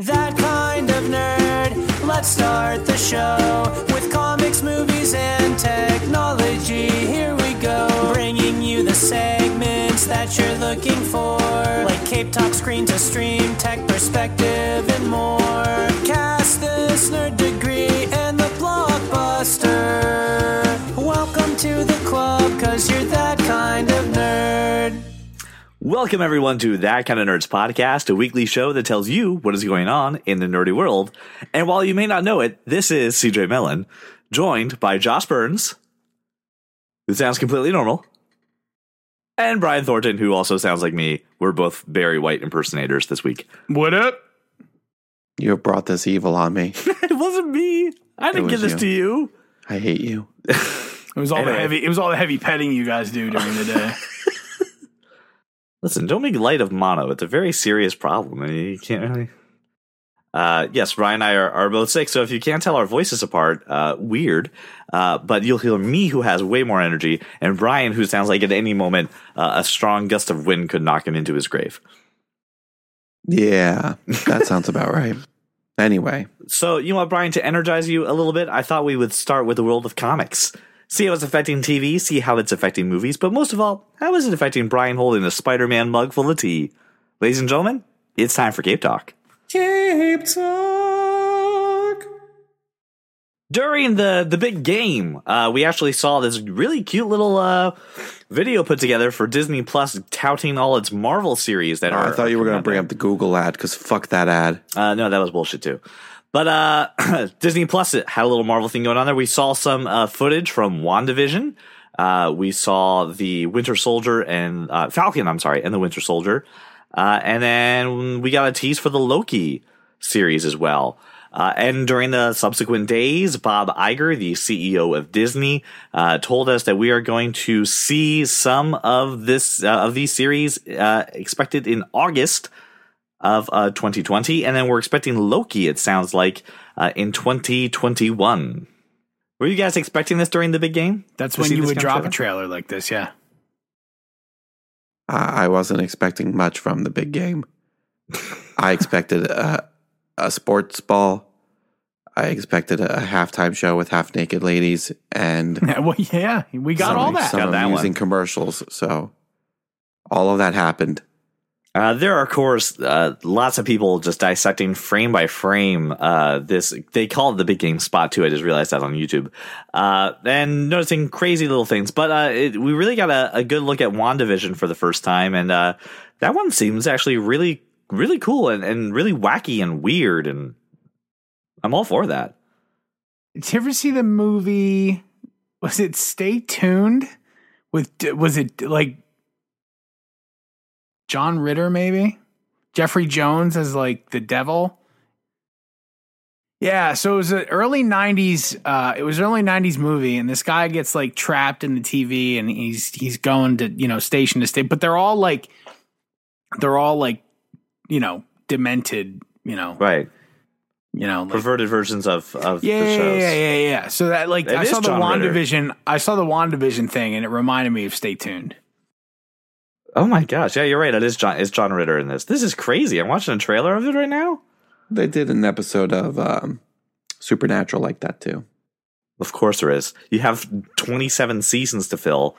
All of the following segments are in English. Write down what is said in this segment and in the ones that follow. That kind of nerd. Let's start the show with comics, movies, and technology. Here we go, bringing you the segments that you're looking for, like Cape Talk, Screen to Stream, Tech Perspective, and more. Cast this nerd degree and the blockbuster. Welcome to the club, 'cause you're that kind of nerd. Welcome, everyone, to That Kind of Nerds podcast, a weekly show that tells you what is going on in the nerdy world. And while you may not know it, this is CJ Mellon, joined by Josh Burns, who sounds completely normal, and Brian Thornton, who also sounds like me. We're both Barry White impersonators this week. What up? You have brought this evil on me. It wasn't me. I didn't give this to you. I hate you. It was all the heavy petting you guys do during the day. Listen, don't make light of mono. It's a very serious problem. You can't really... yes, Ryan and I are both sick, so if you can't tell our voices apart, weird. But you'll hear me, who has way more energy, and Brian, who sounds like at any moment a strong gust of wind could knock him into his grave. Yeah, that sounds about right. Anyway. So, you want Brian to energize you a little bit? I thought we would start with the world of comics. See how it's affecting TV, see how it's affecting movies, but most of all, how is it affecting Brian holding a Spider-Man mug full of tea? Ladies and gentlemen, it's time for Cape Talk. Cape Talk! During the big game, we actually saw this really cute little video put together for Disney Plus touting all its Marvel series that I thought you were going to bring up the Google ad, because fuck that ad. No, that was bullshit too. But Disney Plus had a little Marvel thing going on there. We saw some footage from WandaVision. We saw the Winter Soldier and Falcon, and the Winter Soldier. And then we got a tease for the Loki series as well. And during the subsequent days, Bob Iger, the CEO of Disney, told us that we are going to see some of this of these series expected in August of 2020, and then we're expecting Loki, it sounds like, in 2021. Were you guys expecting this during the big game? That's when you would drop a trailer like this, yeah. I wasn't expecting much from the big game. I expected a sports ball. I expected a halftime show with half-naked ladies, and... well, yeah, we got all that. Some amusing commercials, so all of that happened. There are, of course, lots of people just dissecting frame by frame this. They call it the big game spot, too. I just realized that on YouTube. And noticing crazy little things. But we really got a good look at WandaVision for the first time. And that one seems actually really, really cool and really wacky and weird. And I'm all for that. Did you ever see the movie? Was it Stay Tuned? Was it like... John Ritter, maybe? Jeffrey Jones as, like, the devil? Yeah, so it was an early 90s movie, and this guy gets, like, trapped in the TV, and he's going to, you know, station to station, but they're all, like, you know, demented, you know. Right. You know. Like, perverted versions of the shows. Yeah. So that, like, I saw the WandaVision thing, and it reminded me of Stay Tuned. Oh my gosh! Yeah, you're right. It is John Ritter in this. This is crazy. I'm watching a trailer of it right now. They did an episode of Supernatural like that too. Of course, there is. You have 27 seasons to fill.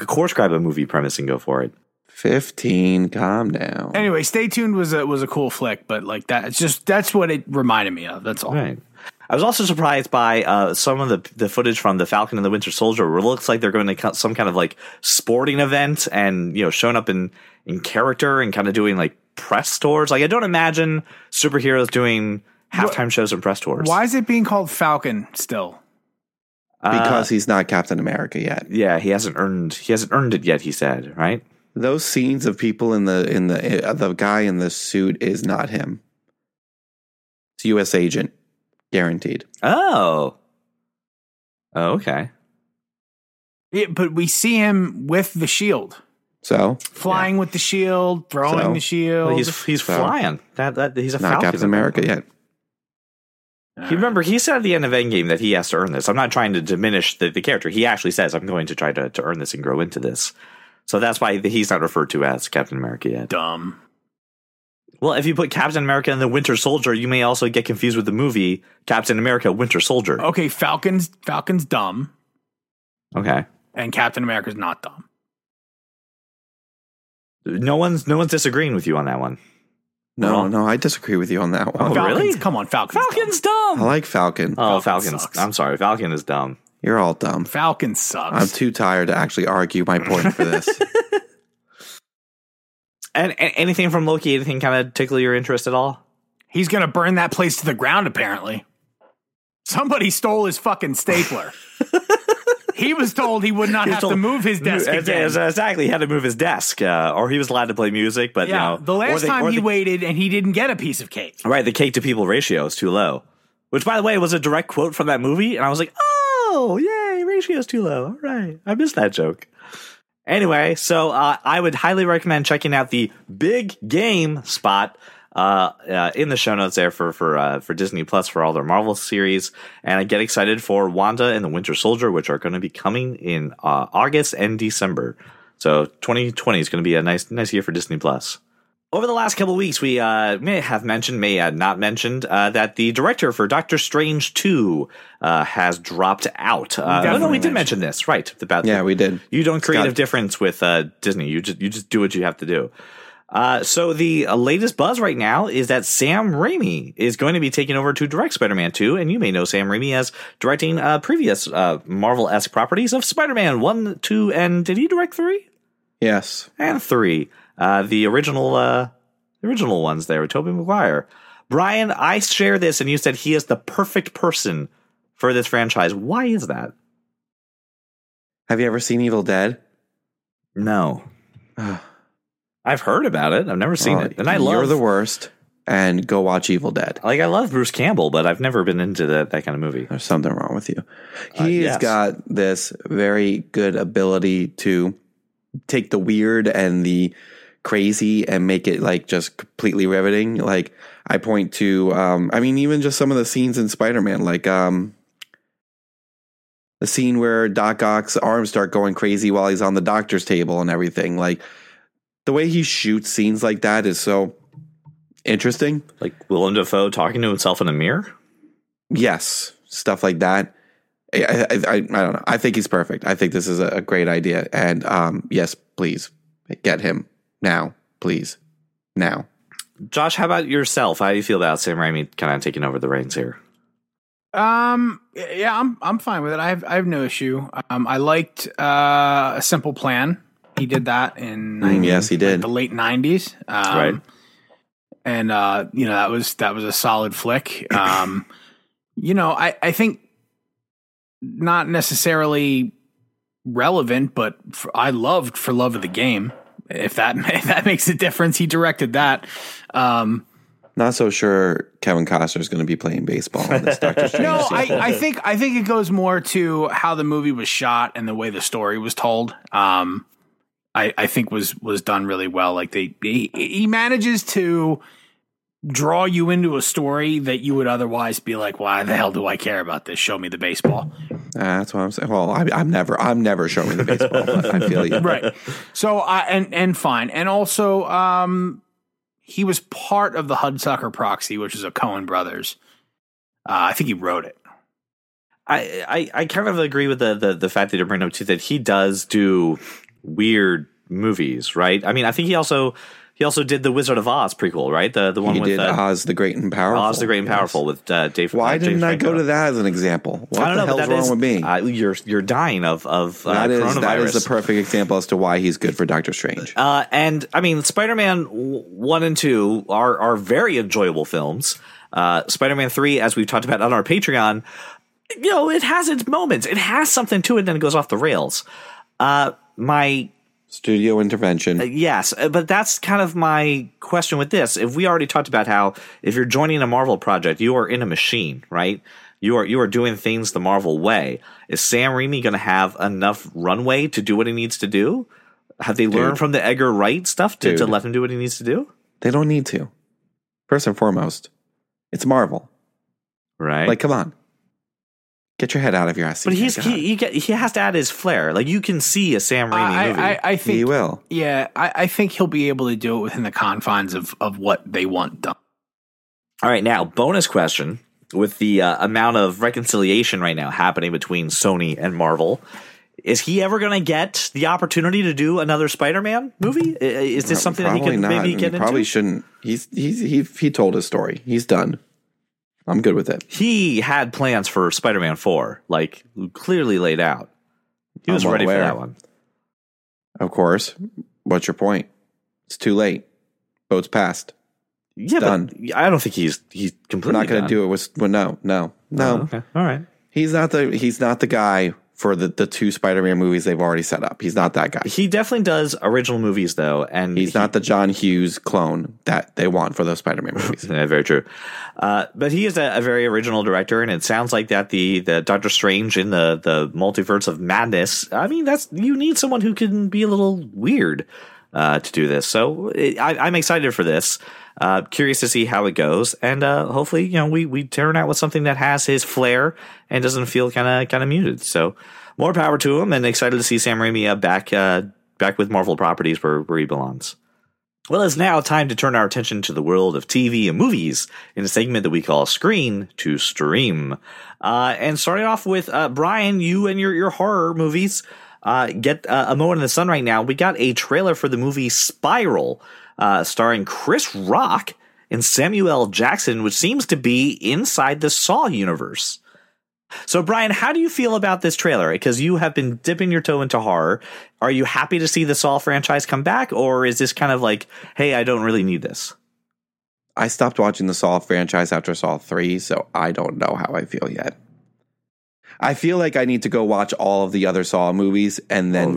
Of course, grab a movie premise and go for it. 15. Calm down. Anyway, Stay Tuned was a cool flick, but like that, that's what it reminded me of. That's all. Right. I was also surprised by some of the footage from the Falcon and the Winter Soldier, where it looks like they're going to some kind of like sporting event and, you know, showing up in character and kind of doing like press tours. Like, I don't imagine superheroes doing halftime shows and press tours. Why is it being called Falcon still? Because he's not Captain America yet. Yeah, he hasn't earned it yet. He said, right? Those scenes of people in the guy in the suit is not him. It's a U.S. agent. Guaranteed. Oh, okay. Yeah, but we see him with the shield. So flying with the shield, throwing the shield. Well, he's flying. That he's a not Falcon. Captain America yet. You remember he said at the end of Endgame that he has to earn this. I'm not trying to diminish the character. He actually says, "I'm going to try to earn this and grow into this." So that's why he's not referred to as Captain America yet. Dumb. Well, if you put Captain America and the Winter Soldier, you may also get confused with the movie Captain America: Winter Soldier. Okay, Falcon's dumb. Okay. And Captain America's not dumb. No one's disagreeing with you on that one. No, I disagree with you on that one. Oh, Falcons, really? Come on, Falcon's dumb. I like Falcon. Oh, Falcon sucks. I'm sorry, Falcon is dumb. You're all dumb. Falcon sucks. I'm too tired to actually argue my point for this. And anything from Loki? Anything kind of tickle your interest at all? He's going to burn that place to the ground, apparently. Somebody stole his fucking stapler. He was told he would not have to move his desk again. Exactly. He had to move his desk, or he was allowed to play music. But yeah, you know, the last time he waited and he didn't get a piece of cake. Right. The cake to people ratio is too low, which, by the way, was a direct quote from that movie. And I was like, oh, yay, ratio's too low. All right. I missed that joke. Anyway, so I would highly recommend checking out the Big Game spot in the show notes there for Disney Plus for all their Marvel series. And I get excited for Wanda and the Winter Soldier, which are going to be coming in August and December. So 2020 is going to be a nice year for Disney Plus. Over the last couple of weeks, we may have mentioned, may have not mentioned, that the director for Doctor Strange 2 has dropped out. We did mention this, right? We did. You don't create a difference with Disney. You just do what you have to do. So the latest buzz right now is that Sam Raimi is going to be taking over to direct Spider-Man 2, and you may know Sam Raimi as directing previous Marvel-esque properties of Spider-Man 1, 2, and did he direct 3? Yes. And 3. The original ones there with Tobey Maguire. Brian, I share this, and you said he is the perfect person for this franchise. Why is that? Have you ever seen Evil Dead? No. I've heard about it. I've never seen it. And you're the worst, and go watch Evil Dead. Like, I love Bruce Campbell, but I've never been into that kind of movie. There's something wrong with you. He's got this very good ability to take the weird and the crazy and make it like just completely riveting. Like I point to even just some of the scenes in Spider-Man, like the scene where Doc Ock's arms start going crazy while he's on the doctor's table and everything. Like the way he shoots scenes like that is so interesting. Like Willem Dafoe talking to himself in a mirror. Yes, stuff like that. I don't know. I think he's perfect. I think this is a great idea. And yes, please get him. Now, please. Now. Josh, how about yourself? How do you feel about Sam Raimi kind of taking over the reins here? Yeah, I'm fine with it. I have no issue. I liked A Simple Plan. He did that in the late 90s. Right. And that was a solid flick. I think not necessarily relevant, but I loved For Love of the Game. If that makes a difference, he directed that. Not so sure Kevin Costner is going to be playing baseball in this Doctor Strange. No, I think it goes more to how the movie was shot and the way the story was told. I think was done really well. Like he manages to draw you into a story that you would otherwise be like, why the hell do I care about this? Show me the baseball. That's what I'm saying. Well, I'm never showing the baseball. But I feel you. Right. So and fine. And also, he was part of the Hudsucker Proxy, which is a Coen Brothers. I think he wrote it. I kind of agree with the fact that you bring up too, that he does do weird movies, right? I mean, I think he also did the Wizard of Oz prequel, right? The one he with did Oz the Great and Powerful. Oz the Great and Powerful with Dave. Why didn't I go to that as an example? What the hell's wrong with me? You're dying of coronavirus. That is the perfect example as to why he's good for Doctor Strange. And I mean, Spider-Man 1 and 2 are very enjoyable films. Spider-Man 3, as we've talked about on our Patreon, you know, it has its moments. It has something to it, and then it goes off the rails. My studio intervention. Yes, but that's kind of my question with this. If we already talked about how if you're joining a Marvel project, you are in a machine, right? You are doing things the Marvel way. Is Sam Raimi going to have enough runway to do what he needs to do? Have they learned from the Edgar Wright stuff to let him do what he needs to do? They don't need to. First and foremost, it's Marvel. Right. Like, come on. Get your head out of your ass. But he has to add his flair. Like, you can see a Sam Raimi movie. I think he will. Yeah, I think he'll be able to do it within the confines of what they want done. All right, now, bonus question. With the amount of reconciliation right now happening between Sony and Marvel, is he ever going to get the opportunity to do another Spider-Man movie? Is this something that he could maybe get into? Probably shouldn't. He told his story. He's done. I'm good with it. He had plans for Spider-Man 4, like, clearly laid out. He was ready for that one. Of course. What's your point? It's too late. Boat's passed. Yeah, done. But I don't think he's completely. We're not going to do it with no. Oh, okay. All right. He's not the guy for the two Spider-Man movies they've already set up. He's not that guy. He definitely does original movies though, and he's not the John Hughes clone that they want for those Spider-Man movies. Yeah, very true. But he is a very original director, and it sounds like that the Doctor Strange in the Multiverse of Madness. I mean, you need someone who can be a little weird to do this. So I'm excited for this. Curious to see how it goes, and hopefully, you know, we turn out with something that has his flair and doesn't feel kind of muted. So more power to him, and excited to see Sam Raimi back with Marvel properties where he belongs. Well, it's now time to turn our attention to the world of TV and movies in a segment that we call Screen to Stream. And starting off with Brian, you and your horror movies get a moment in the sun right now. We got a trailer for the movie Spiral, starring Chris Rock and Samuel L. Jackson, which seems to be inside the Saw universe. So, Brian, how do you feel about this trailer? Because you have been dipping your toe into horror. Are you happy to see the Saw franchise come back? Or is this kind of like, hey, I don't really need this? I stopped watching the Saw franchise after Saw 3, so I don't know how I feel yet. I feel like I need to go watch all of the other Saw movies and then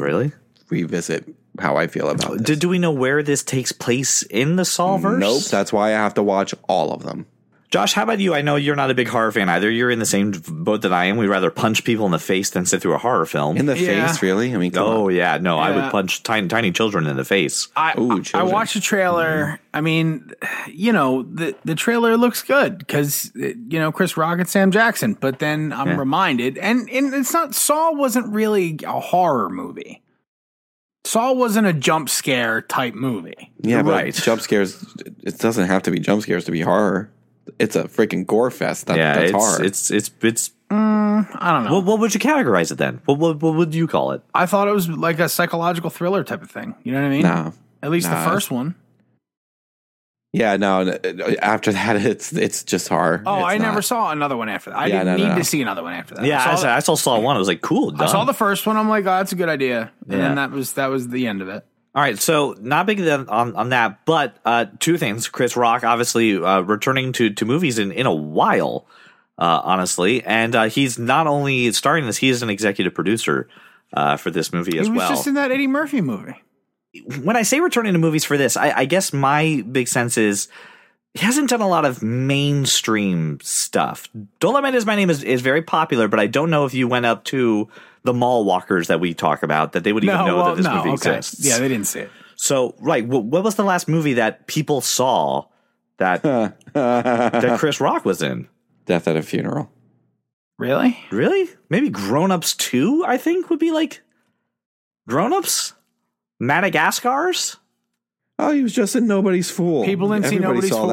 revisit how I feel about it. Do we know where this takes place in the Sawverse? Nope, that's why I have to watch all of them. Josh, how about you? I know you're not a big horror fan either. You're in the same boat that I am. We'd rather punch people in the face than sit through a horror film. In the face, really? I mean, come on. Yeah. No, yeah. I would punch tiny children in the face. I watched the trailer. Mm-hmm. I mean, you know, the trailer looks good because, you know, Chris Rock and Sam Jackson. But then I'm reminded, and it's not, Saw wasn't really a horror movie. Saw wasn't a jump scare type movie. Yeah, but right. Jump scares, it doesn't have to be jump scares to be horror. It's a freaking gore fest. That's horror. I don't know. What would you categorize it then? What would you call it? I thought it was like a psychological thriller type of thing. You know what I mean? No. At least the first one. Yeah, no. After that, it's just horror. Oh, I never saw another one after that. I didn't need to see another one after that. Yeah, I still saw one. I was like, cool. Done. I saw the first one. I'm like, oh, that's a good idea. And then that was the end of it. All right, so not big on that, but two things. Chris Rock, obviously, returning to movies in a while, honestly. And he's not only starring this, he is an executive producer for this movie as well. He was just in that Eddie Murphy movie. When I say returning to movies for this, I guess my big sense is he hasn't done a lot of mainstream stuff. Dolemite Is My Name is very popular, but I don't know if you went up to the mall walkers that we talk about that they would even know that this movie exists. Yeah, they didn't see it. So, right, what was the last movie that people saw that Chris Rock was in? Death at a Funeral. Really? Maybe Grown Ups 2, I think, would be like Grown Ups? Madagascar's? Oh, he was just in Nobody's Fool. People didn't see Nobody's Fool.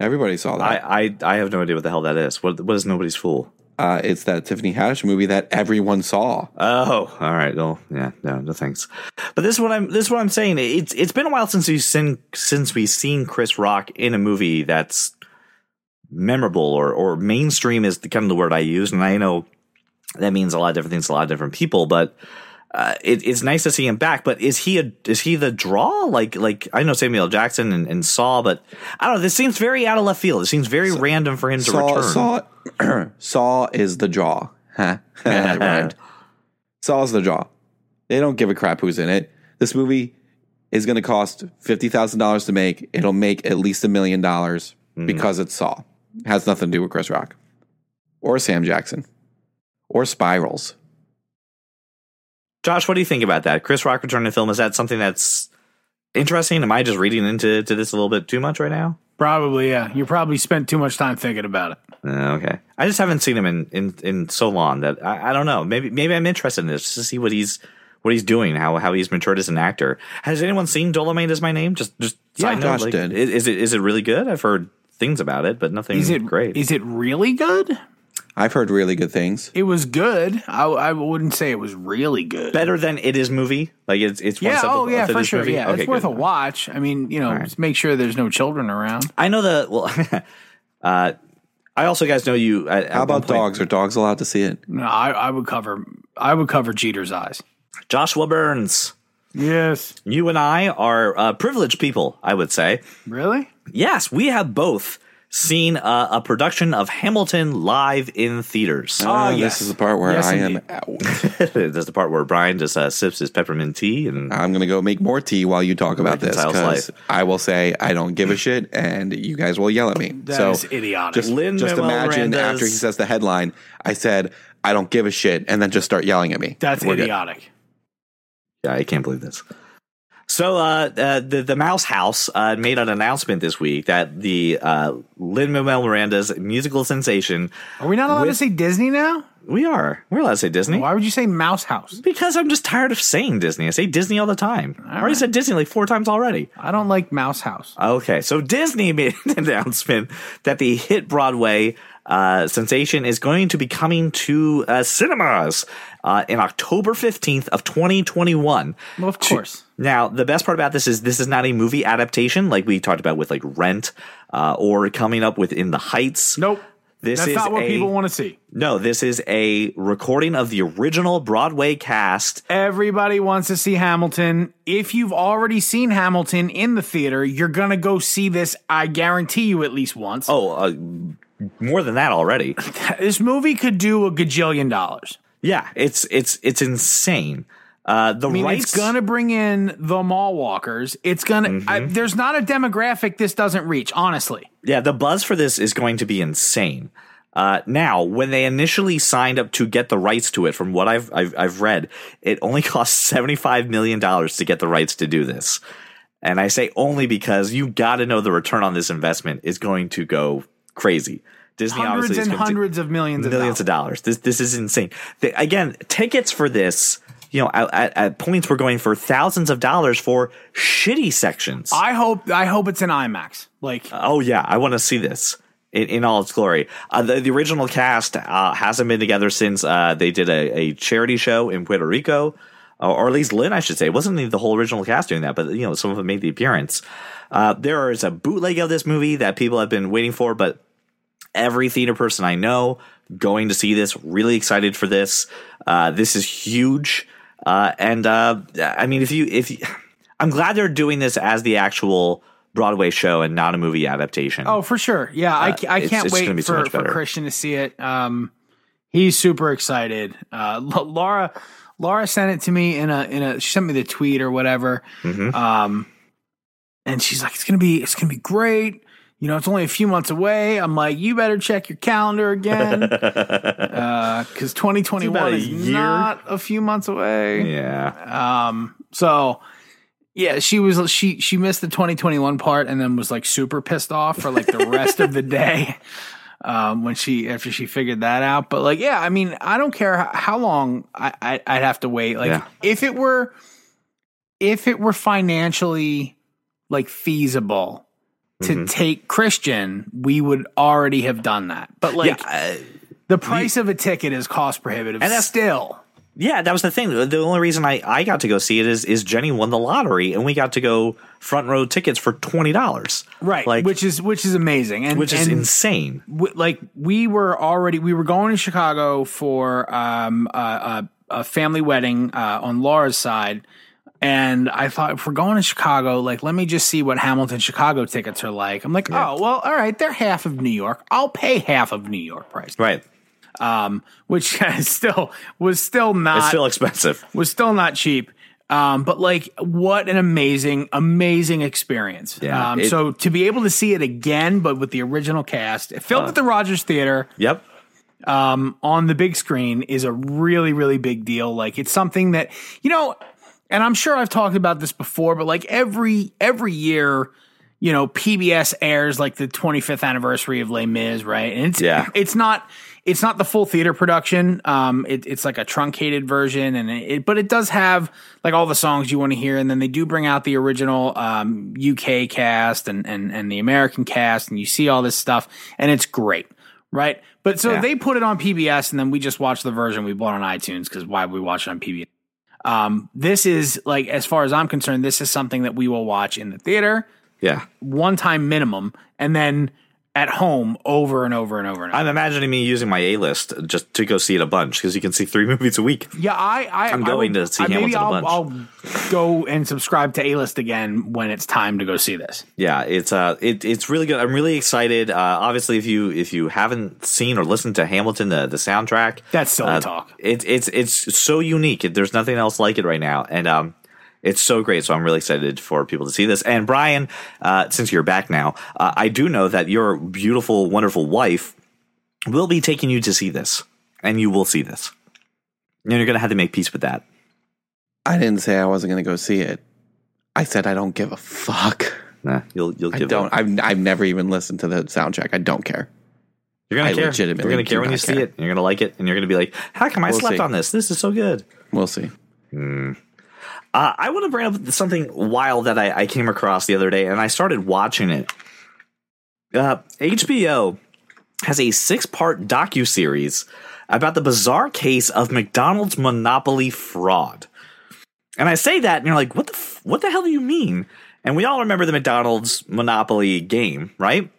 Everybody saw that. I have no idea what the hell that is. What is Nobody's Fool? It's that Tiffany Haddish movie that everyone saw. Oh, all right. Well, yeah, no thanks. But this is what I'm saying. It's been a while since we've seen Chris Rock in a movie that's memorable or mainstream is kind of the word I use, and I know that means a lot of different things to a lot of different people, but. It's nice to see him back, but is he the draw? Like I know Samuel L. Jackson and Saw, but I don't know. This seems very out of left field. It seems very random for him to return. Saw is the draw. Saw is the draw. They don't give a crap who's in it. This movie is going to cost $50,000 to make. It'll make at least $1 million because it's Saw. It has nothing to do with Chris Rock or Sam Jackson or Spirals. Josh, what do you think about that? Chris Rock returning to film, is that something that's interesting? Am I just reading into this a little bit too much right now? Probably, yeah. You probably spent too much time thinking about it. Okay. I just haven't seen him in so long that I don't know. Maybe I'm interested in this to see what he's doing, how he's matured as an actor. Has anyone seen Dolemite Is My Name? Just yeah, side note, like, is it really good? I've heard things about it, but nothing great. Is it really good? I've heard really good things. It was good. I wouldn't say it was really good. Better than It Is movie? Like it's one step above It for Is sure. Movie? Yeah, okay, it's worth a watch. I mean, right. Just make sure there's no children around. I know that. Well, I also guys know you. How about dogs? Are dogs allowed to see it? No, I would cover Jeter's eyes. Joshua Burns. Yes. You and I are privileged people, I would say. Really? Yes, we have both seen a production of Hamilton live in theaters. Yes. This is the part where I am out. This is the part where Brian just sips his peppermint tea. And I'm going to go make more tea while you talk about this, because I will say I don't give a shit, and you guys will yell at me. That is idiotic. Just imagine after he says the headline, I said, I don't give a shit, and then just start yelling at me. That's idiotic. Good. I can't believe this. So the Mouse House made an announcement this week that the Lin-Manuel Miranda's musical sensation. Are we not allowed to say Disney now? We are. We're allowed to say Disney. Why would you say Mouse House? Because I'm just tired of saying Disney. I say Disney all the time. I already said Disney like 4 times already. I don't like Mouse House. Okay, so Disney made an announcement that the hit Broadway sensation is going to be coming to cinemas in October 15th of 2021. Well, of course. Now, the best part about this is not a movie adaptation like we talked about with like Rent or coming up with In the Heights. Nope. That's not what people want to see. No, this is a recording of the original Broadway cast. Everybody wants to see Hamilton. If you've already seen Hamilton in the theater, you're going to go see this, I guarantee you, at least once. Oh, more than that already. This movie could do a gajillion dollars. Yeah, it's insane. It's gonna bring in the mall walkers. It's gonna. Mm-hmm. There's not a demographic this doesn't reach, honestly. Yeah, the buzz for this is going to be insane. Now, when they initially signed up to get the rights to it, from what I've read, it only cost $75 million to get the rights to do this. And I say only because you got to know the return on this investment is going to go crazy. Disney hundreds and hundreds of millions of dollars. This is insane. Tickets for this. You know, at points we're going for thousands of dollars for shitty sections. I hope it's an IMAX. Like, oh yeah, I want to see this in all its glory. The original cast hasn't been together since they did a charity show in Puerto Rico, or at least Lynn, I should say. It wasn't the whole original cast doing that, but you know, some of them made the appearance. There is a bootleg of this movie that people have been waiting for, but every theater person I know going to see this, really excited for this. This is huge. I mean, if you, I'm glad they're doing this as the actual Broadway show and not a movie adaptation. Oh, for sure. Yeah. I can't wait for Christian to see it. He's super excited. Laura sent it to me she sent me the tweet or whatever. Mm-hmm. And she's like, it's going to be great. You know, it's only a few months away. I'm like, you better check your calendar again, because 2021 is not a few months away. Yeah. So, yeah, she missed the 2021 part and then was like super pissed off for like the rest of the day after she figured that out. But like, yeah, I mean, I don't care how long I'd have to wait. Like, if it were financially like feasible to take Christian, we would already have done that. But like the price of a ticket is cost prohibitive, and that's still. Yeah, that was the thing. The only reason I got to go see it is Jenny won the lottery, and we got to go front row tickets for $20. Right, like, which is amazing, and which is insane. We were going to Chicago for a family wedding on Laura's side. And I thought, if we're going to Chicago, like, let me just see what Hamilton Chicago tickets are like. I'm like, oh, well, all right, they're half of New York. I'll pay half of New York price. Right. Which was still expensive. Was still not cheap. But like, what an amazing, amazing experience. Yeah, so to be able to see it again, but with the original cast, it filmed at the Rogers Theater. Yep. On the big screen is a really, really big deal. Like, it's something that, you know. And I'm sure I've talked about this before, but like every year, you know, PBS airs like the 25th anniversary of Les Mis, right? And it's not the full theater production. It's like a truncated version, and but it does have like all the songs you want to hear. And then they do bring out the original UK cast and the American cast, and you see all this stuff, and it's great, right? But so they put it on PBS, and then we just watched the version we bought on iTunes, because why would we watch it on PBS? This is like, as far as I'm concerned, this is something that we will watch in the theater. Yeah. One time minimum. And then at home over and over and over and over. I'm imagining me using my A-list just to go see it a bunch, because you can see 3 movies a week. Yeah. I'm going to see Hamilton a bunch. I'll go and subscribe to A-list again when it's time to go see this. Yeah. It's really good. I'm really excited. Obviously if you haven't seen or listened to Hamilton, the soundtrack, that's so talk. It's so unique. There's nothing else like it right now. And, it's so great, so I'm really excited for people to see this. And Brian, since you're back now, I do know that your beautiful, wonderful wife will be taking you to see this, and you will see this. And you're going to have to make peace with that. I didn't say I wasn't going to go see it. I said I don't give a fuck. Nah, you'll give. I don't. I've never even listened to the soundtrack. I don't care. You're going to care. Legitimately, you're going to care when you see it. You're going to like it, and you're going to be like, "How come I slept on this? This is so good." We'll see. I want to bring up something wild that I came across the other day, and I started watching it. HBO has a 6-part docuseries about the bizarre case of McDonald's Monopoly fraud. And I say that, and you're like, what the hell do you mean? And we all remember the McDonald's Monopoly game, right?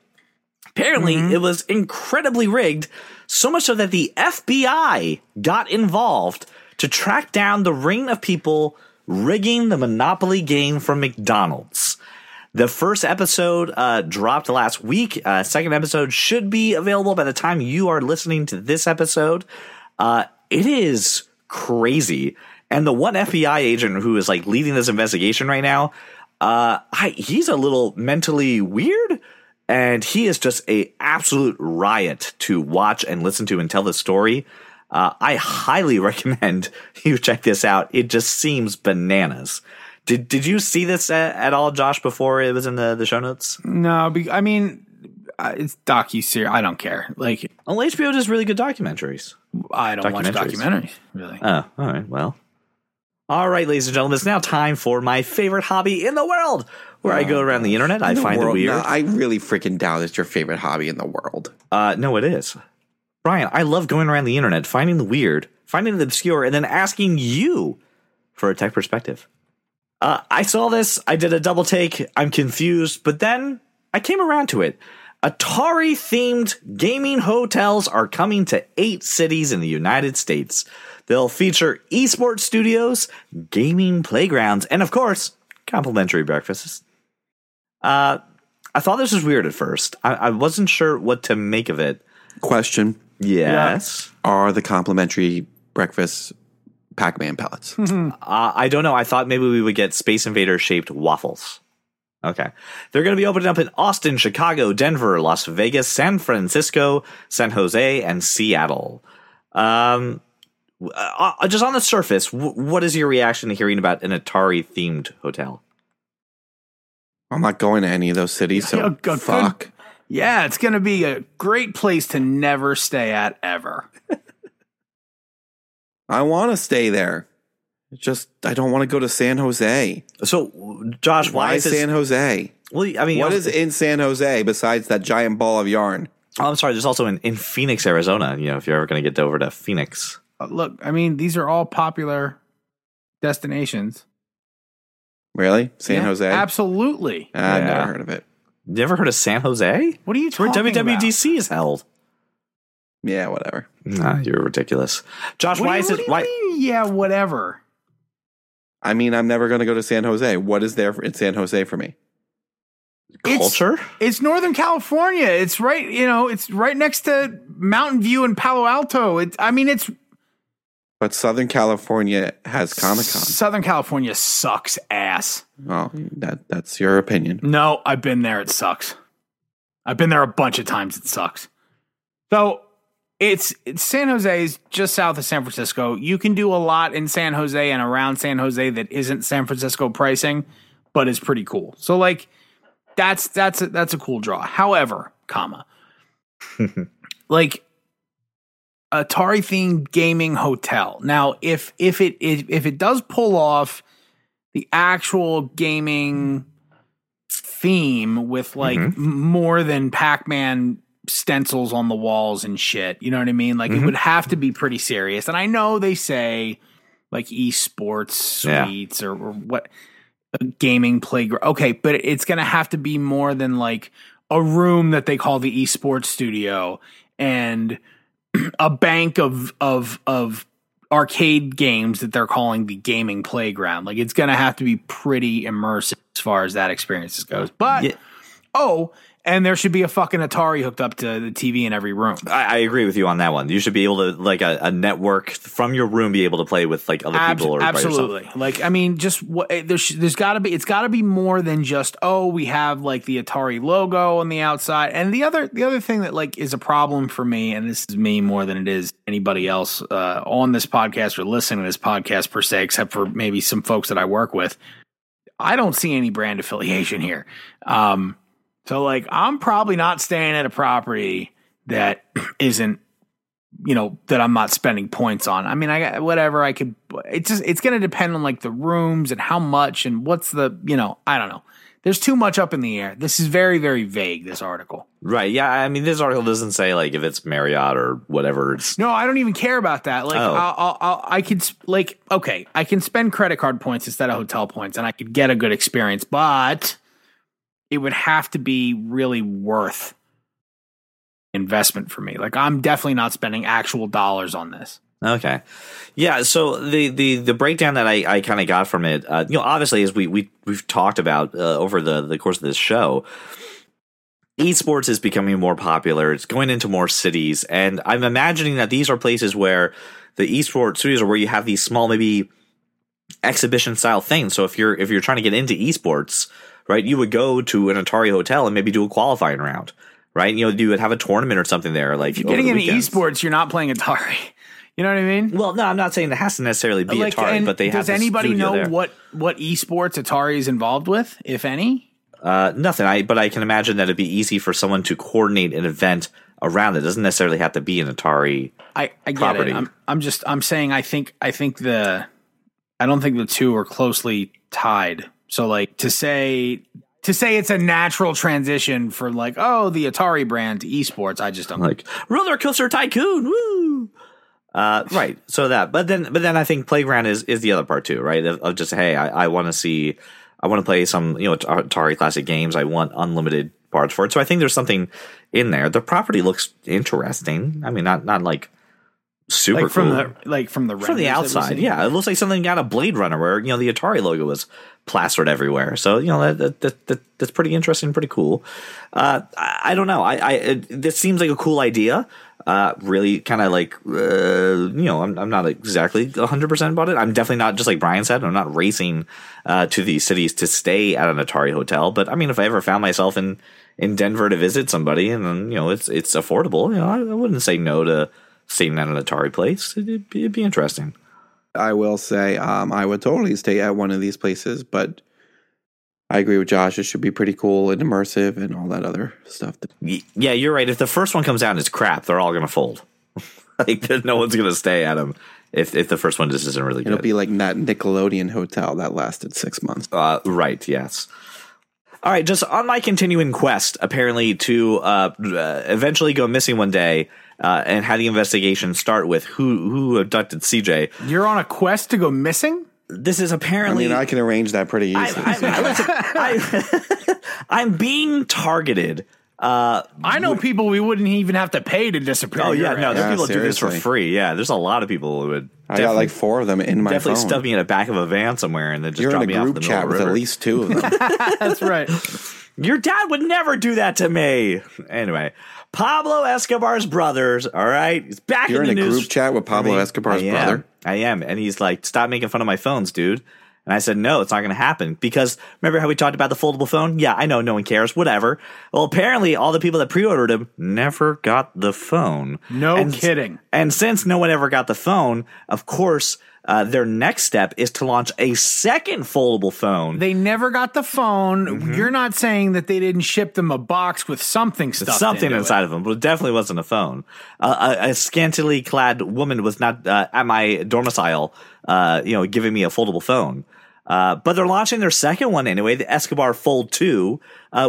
Apparently, it was incredibly rigged, so much so that the FBI got involved to track down the ring of people rigging the Monopoly game from McDonald's. The first episode dropped last week. Second episode should be available by the time you are listening to this episode. It is crazy. And the one FBI agent who is like leading this investigation right now, he's a little mentally weird, and he is just a absolute riot to watch and listen to and tell the story. I highly recommend you check this out. It just seems bananas. Did you see this at all, Josh, before it was in the show notes? No, I mean, it's docuseries. I don't care. Like, well, HBO does really good documentaries. I don't watch documentaries, really. Oh, all right. Well, all right, ladies and gentlemen, it's now time for my favorite hobby in the world, where I go around the internet. I find it weird. No, I really freaking doubt it's your favorite hobby in the world. No, it is. Brian, I love going around the internet, finding the weird, finding the obscure, and then asking you for a tech perspective. I saw this. I did a double take. I'm confused. But then I came around to it. Atari-themed gaming hotels are coming to 8 cities in the United States. They'll feature eSports studios, gaming playgrounds, and, of course, complimentary breakfasts. I thought this was weird at first. I wasn't sure what to make of it. Question. Yes. Are the complimentary breakfast Pac-Man pellets? I don't know. I thought maybe we would get Space Invader shaped waffles. Okay. They're going to be opening up in Austin, Chicago, Denver, Las Vegas, San Francisco, San Jose, and Seattle. Just on the surface, what is your reaction to hearing about an Atari themed hotel? I'm not going to any of those cities, so fuck. Good. Yeah, it's going to be a great place to never stay at ever. I want to stay there. I don't want to go to San Jose. So, Josh, why is San Jose? Well, I mean, what is in San Jose besides that giant ball of yarn? Oh, I'm sorry. There's also in Phoenix, Arizona. You know, if you're ever going to get over to Phoenix. Look, I mean, these are all popular destinations. Really? San Jose? Absolutely. I've never heard of it. Never heard of San Jose? What are you talking about? Where WWDC is held. Yeah, whatever. Nah, you're ridiculous. Josh, why is it... Yeah, whatever. I mean, I'm never going to go to San Jose. What is there in San Jose for me? Culture? It's Northern California. It's right, you know, it's right next to Mountain View and Palo Alto. But Southern California has Comic-Con. Southern California sucks ass. Oh, that's your opinion. No, I've been there. It sucks. I've been there a bunch of times. It sucks. So it's San Jose is just south of San Francisco. You can do a lot in San Jose and around San Jose that isn't San Francisco pricing, but is pretty cool. So like That's a cool draw. However, like Atari themed gaming hotel. Now, if it does pull off the actual gaming theme with like more than Pac-Man stencils on the walls and shit, you know what I mean? Like it would have to be pretty serious. And I know they say like eSports suites or what, gaming playground. Okay, but it's going to have to be more than like a room that they call the eSports studio and a bank of arcade games that they're calling the gaming playground. Like it's going to have to be pretty immersive as far as that experience goes. But and there should be a fucking Atari hooked up to the TV in every room. I agree with you on that one. You should be able to, like, a network from your room, be able to play with, like, other people or by yourself. Like, I mean, just there's got to be – it's got to be more than just, oh, we have, like, the Atari logo on the outside. And the other thing that, like, is a problem for me, and this is me more than it is anybody else on this podcast or listening to this podcast per se, except for maybe some folks that I work with, I don't see any brand affiliation here. So, like, I'm probably not staying at a property that isn't, you know, that I'm not spending points on. I mean, I got whatever I could. It's going to depend on, like, the rooms and how much and what's the, you know, I don't know. There's too much up in the air. This is very, very vague, this article. Right. Yeah. I mean, this article doesn't say, like, if it's Marriott or whatever. No, I don't even care about that. Like, I could, like, okay, I can spend credit card points instead of hotel points and I could get a good experience, but it would have to be really worth investment for me. Like, I'm definitely not spending actual dollars on this. Okay. Yeah. So the breakdown that I kind of got from it, you know, obviously, as we've talked about over the course of this show, esports is becoming more popular. It's going into more cities. And I'm imagining that these are places where the esports studios are, where you have these small, maybe exhibition style things. So if you're trying to get into esports, right, you would go to an Atari hotel and maybe do a qualifying round, right? You know, you would have a tournament or something there. Like, if you're getting into esports, you're not playing Atari. You know what I mean? Well, no, I'm not saying that has to necessarily be like Atari, but they have. Does anybody know what esports Atari is involved with, if any? Nothing. But I can imagine that it'd be easy for someone to coordinate an event around it. It doesn't necessarily have to be an Atari. I get property. It. I'm saying I don't think the two are closely tied. So, like, to say it's a natural transition for, like, oh, the Atari brand to esports, I just don't like Roller Coaster Tycoon. Woo! Right. So that, but then I think playground is the other part too, right? Of just, hey, I want to play some, you know, Atari classic games. I want unlimited parts for it. So I think there's something in there. The property looks interesting. I mean, not like super like from cool. From the outside, yeah, it looks like something out of Blade Runner, where, you know, the Atari logo was plastered everywhere. So, you know, that's pretty interesting, pretty cool. I don't know. This seems like a cool idea. Really, kind of like you know, I'm not exactly 100% about it. I'm definitely not, just like Brian said, I'm not racing to these cities to stay at an Atari hotel. But I mean, if I ever found myself in Denver to visit somebody, and then, you know, it's affordable, you know, I wouldn't say no to staying at an Atari place. It'd be interesting. I will say I would totally stay at one of these places, but I agree with Josh. It should be pretty cool and immersive and all that other stuff. Yeah, you're right. If the first one comes out and it's crap, they're all going to fold. Like, no one's going to stay at them if the first one just isn't really good. It'll be like that Nickelodeon hotel that lasted 6 months. Right, yes. All right, just on my continuing quest, apparently, to eventually go missing one day, and had the investigation start with who abducted CJ. You're on a quest to go missing? This is apparently... I mean, I can arrange that pretty easily. I'm being targeted. I know people we wouldn't even have to pay to disappear. Oh, yeah, no, there's people who do this for free. Yeah, there's a lot of people who would... I got like 4 of them in my phone. Definitely stuff me in the back of a van somewhere and then just drop me off in the middle of the river. You're in a group chat with at least 2 of them. That's right. Your dad would never do that to me. Anyway, Pablo Escobar's brothers, all right? He's back in the news. You're in a group chat with Pablo Escobar's brother? I am. And he's like, stop making fun of my phones, dude. And I said, no, it's not going to happen. Because remember how we talked about the foldable phone? Yeah, I know. No one cares. Whatever. Well, apparently all the people that pre-ordered him never got the phone. No kidding. And since no one ever got the phone, of course, Their next step is to launch a second foldable phone. They never got the phone. Mm-hmm. You're not saying that they didn't ship them a box with something stuffed with something inside of them, but it definitely wasn't a phone. A scantily clad woman was not at my domicile, giving me a foldable phone. But they're launching their second one anyway, the Escobar Fold 2,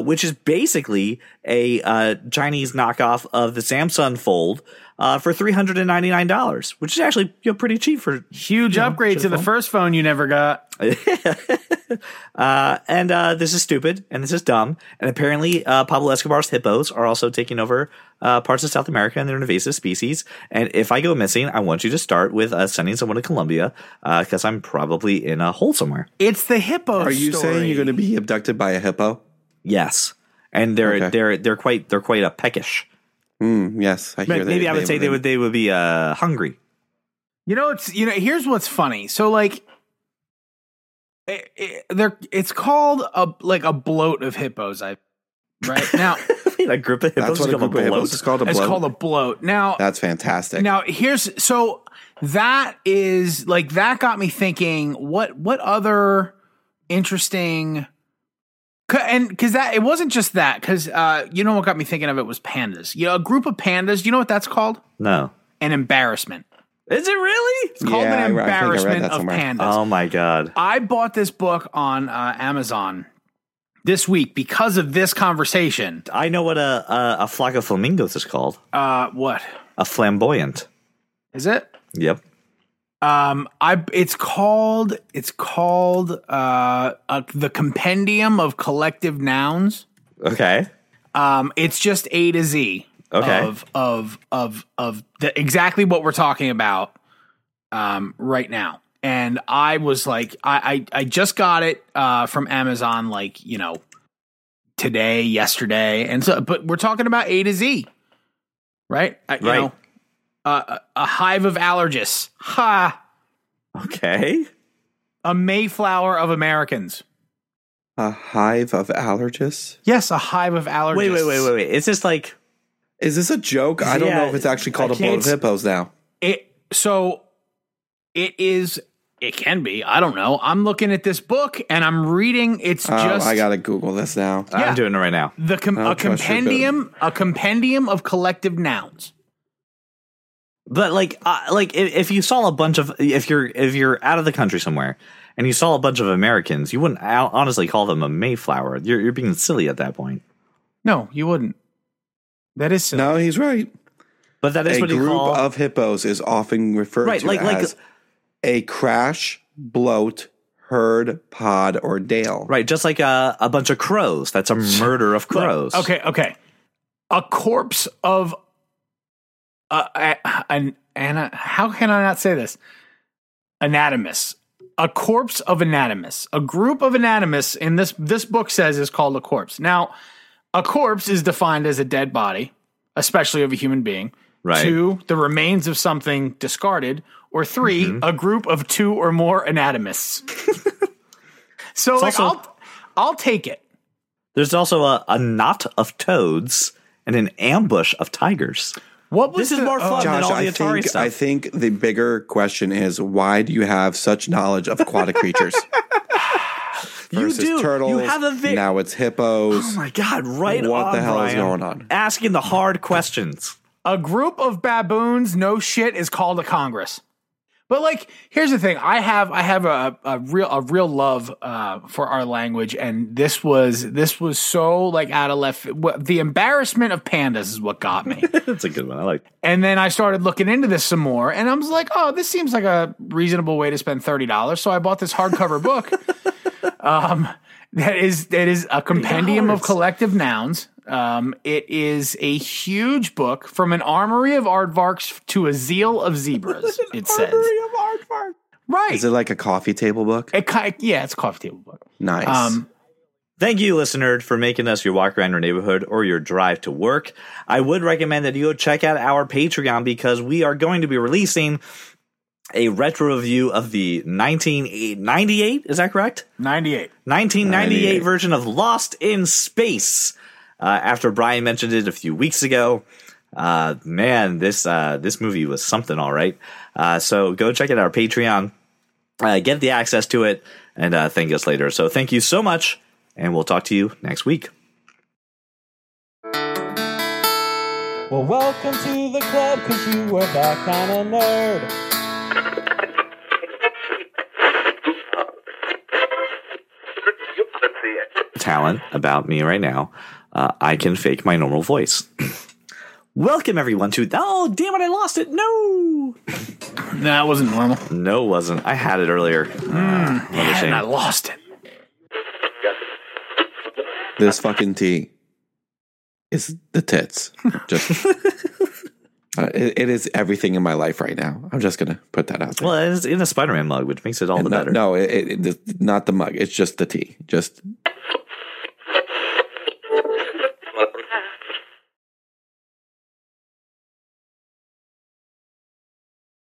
which is basically a Chinese knockoff of the Samsung Fold for $399, which is actually pretty cheap for huge upgrade to the first phone you never got. And this is stupid and this is dumb. And apparently Pablo Escobar's hippos are also taking over parts of South America, and they're an invasive species. And if I go missing, I want you to start with sending someone to Colombia because I'm probably in a hole somewhere. It's the hippo story. Are you saying you're going to be abducted by a hippo? Yes, and they're quite a peckish. Yes, I hear. Maybe I would say they would be hungry. Here's what's funny. So like, it's called a bloat of hippos. Right now, a group of hippos. That's what a group of hippos is called. A bloat. It's called a bloat. Now that's fantastic. Now that got me thinking. What other interesting. And because it wasn't just that, because what got me thinking of it was pandas. A group of pandas. You know what that's called? No. An embarrassment. Is it really? It's called an embarrassment of pandas. Oh, my God. I bought this book on Amazon this week because of this conversation. I know what a flock of flamingos is called. What? A flamboyant. Is it? Yep. It's called the Compendium of Collective Nouns. Okay. It's just A to Z. Okay. Of exactly what we're talking about, right now. And I was like, I just got it, from Amazon, today, yesterday. And so, but we're talking about A to Z, right? Right. A hive of allergists. Ha. Okay. A Mayflower of Americans. A hive of allergists? Yes, a hive of allergists. Wait. Is this a joke? I don't know if it's actually called a bloat of hippos now. It can be. I don't know. I'm looking at this book and I'm reading. It's just. I gotta Google this now. Yeah, I'm doing it right now. A compendium of collective nouns. But if you saw a bunch of if you're out of the country somewhere and you saw a bunch of Americans, you wouldn't honestly call them a Mayflower. You're being silly at that point. No, you wouldn't. That is silly. No, he's right. But that is what you call a group of hippos is often referred to as a crash, bloat, herd, pod, or dale. Right, just like a bunch of crows. That's a murder of crows. Right. Okay. A corpse of. Anna, how can I not say this? Anatomists, a corpse of anatomists, a group of anatomists, and this book says is called a corpse. Now, a corpse is defined as a dead body, especially of a human being. Right. 2, the remains of something discarded, or 3, a group of 2 or more anatomists. So I'll take it. There's also a knot of toads and an ambush of tigers. This is more fun than all the Atari stuff. I think the bigger question is, why do you have such knowledge of aquatic creatures? You do. Turtles, you have now it's hippos. Oh my God! Right on. What the hell is going on? Asking the hard questions. A group of baboons, no shit, is called a Congress. But here's the thing: I have a real love for our language, and this was so out of left. The embarrassment of pandas is what got me. That's a good one. I like. And then I started looking into this some more, and I was like, oh, this seems like a reasonable way to spend $30. So I bought this hardcover book. That is a compendium of collective nouns. It is a huge book, from an armory of aardvarks to a zeal of zebras. It says. Armory of aardvarks. Right. Is it like a coffee table book? It's a coffee table book. Nice. Thank you, listener, for making us your walk around your neighborhood or your drive to work. I would recommend that you go check out our Patreon, because we are going to be releasing a retro review of the 1998, is that correct? 1998 version of Lost in Space. After Brian mentioned it a few weeks ago, man, this movie was something, all right. So go check out our Patreon. Get the access to it and thank us later. So thank you so much, and we'll talk to you next week. Well, welcome to the club, because you were back on a nerd. Talent about me right now. I can fake my normal voice. Welcome, everyone, to... Oh, damn it, I lost it. No! Nah, it wasn't normal. No, it wasn't. I had it earlier. And I lost it. This fucking tea. It's the tits. Just it is everything in my life right now. I'm just gonna put that out there. Well, it's in a Spider-Man mug, which makes it all the better. No, it's not the mug. It's just the tea. Just